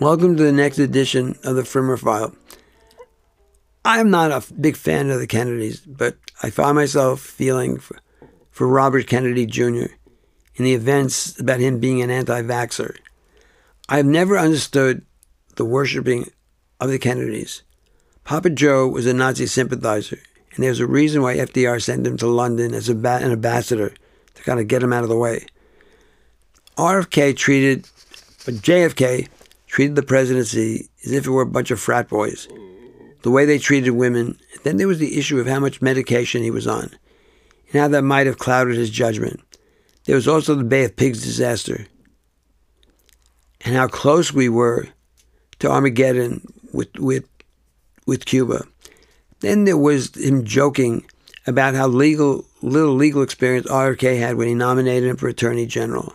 Welcome to the next edition of the Frimmer File. I'm not a big fan of the Kennedys, but I found myself feeling for Robert Kennedy Jr. in the events about him being an anti-vaxxer. I've never understood the worshiping of the Kennedys. Papa Joe was a Nazi sympathizer, and there's a reason why FDR sent him to London as an ambassador, to kind of get him out of the way. JFK treated the presidency as if it were a bunch of frat boys. The way they treated women, and then there was the issue of how much medication he was on, and how that might have clouded his judgment. There was also the Bay of Pigs disaster, and how close we were to Armageddon with Cuba. Then there was him joking about how little legal experience RFK had when he nominated him for Attorney General.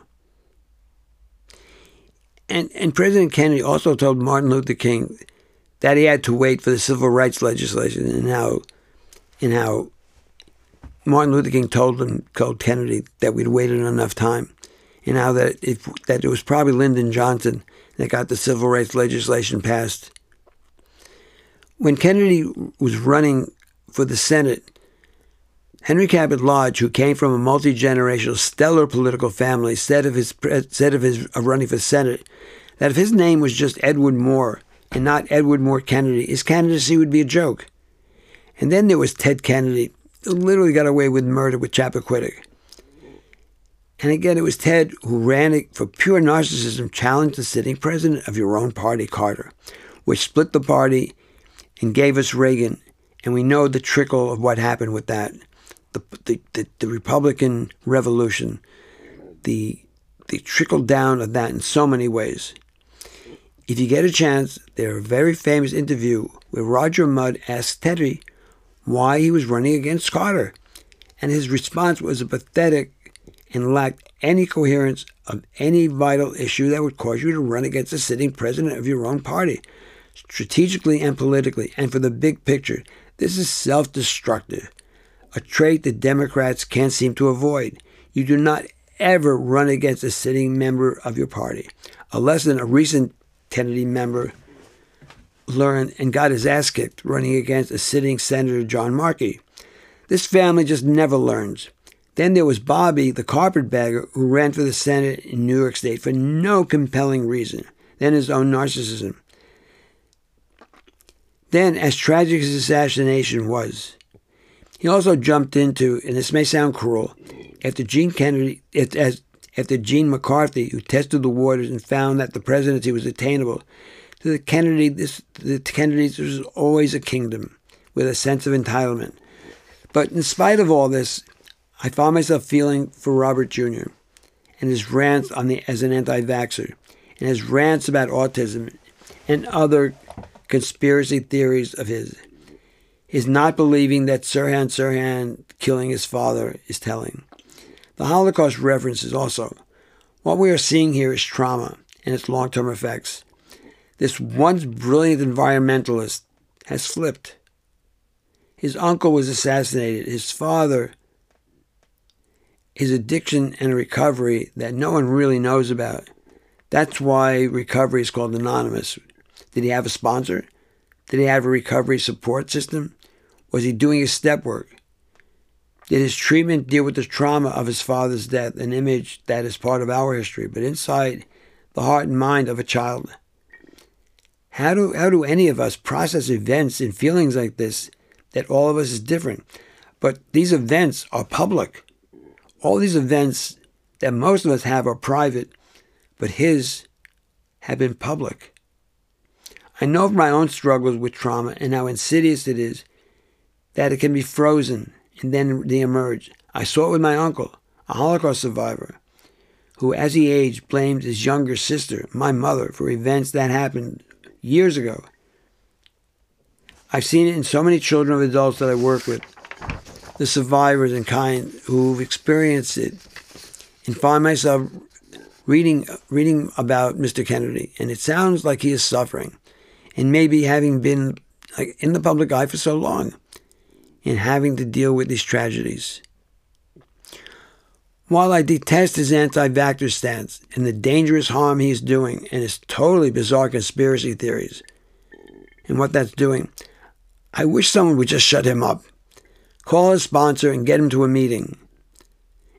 And President Kennedy also told Martin Luther King that he had to wait for the civil rights legislation, and how Martin Luther King told Kennedy that we'd waited enough time, and how that it was probably Lyndon Johnson that got the civil rights legislation passed. When Kennedy was running for the Senate, Henry Cabot Lodge, who came from a multi-generational, stellar political family, said of running for Senate that if his name was just Edward Moore and not Edward Moore Kennedy, his candidacy would be a joke. And then there was Ted Kennedy, who literally got away with murder with Chappaquiddick. And again, it was Ted who ran it for pure narcissism, challenged the sitting president of your own party, Carter, which split the party and gave us Reagan. And we know the trickle of what happened with that. The Republican Revolution, the trickle down of that in so many ways. If you get a chance, there's a very famous interview where Roger Mudd asked Teddy why he was running against Carter. And his response was pathetic and lacked any coherence of any vital issue that would cause you to run against the sitting president of your own party, strategically and politically, and for the big picture. This is self-destructive, a trait that Democrats can't seem to avoid. You do not ever run against a sitting member of your party, unless than a recent Kennedy member learned and got his ass kicked running against a sitting Senator John Markey. This family just never learns. Then there was Bobby, the carpetbagger, who ran for the Senate in New York State for no compelling reason, then his own narcissism. Then, as tragic as his assassination was, he also jumped into, and this may sound cruel, after Gene McCarthy, who tested the waters and found that the presidency was attainable, to the Kennedys, this was always a kingdom with a sense of entitlement. But in spite of all this, I found myself feeling for Robert Jr. and his rants as an anti-vaxxer, and his rants about autism and other conspiracy theories of his. His not believing that Sirhan Sirhan killing his father is telling. The Holocaust references also. What we are seeing here is trauma and its long-term effects. This once brilliant environmentalist has flipped. His uncle was assassinated. His father, his addiction and recovery that no one really knows about. That's why recovery is called anonymous. Did he have a sponsor? Did he have a recovery support system? Was he doing his step work? Did his treatment deal with the trauma of his father's death, an image that is part of our history, but inside the heart and mind of a child? How do any of us process events and feelings like this, that all of us is different? But these events are public. All these events that most of us have are private, but his have been public. I know of my own struggles with trauma and how insidious it is, that it can be frozen and then reemerge. I saw it with my uncle, a Holocaust survivor, who as he aged blamed his younger sister, my mother, for events that happened years ago. I've seen it in so many children of adults that I work with, the survivors and kind who've experienced it, and find myself reading about Mr. Kennedy, and it sounds like he is suffering. And maybe having been in the public eye for so long and having to deal with these tragedies. While I detest his anti-vaxxer stance and the dangerous harm he's doing and his totally bizarre conspiracy theories and what that's doing, I wish someone would just shut him up, call his sponsor and get him to a meeting.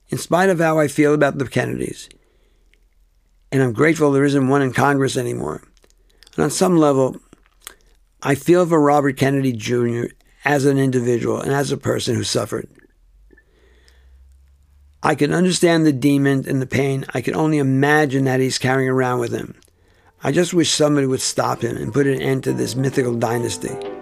In spite of how I feel about the Kennedys, and I'm grateful there isn't one in Congress anymore, and on some level, I feel for Robert Kennedy Jr. as an individual and as a person who suffered. I can understand the demon and the pain. I can only imagine that he's carrying around with him. I just wish somebody would stop him and put an end to this mythical dynasty.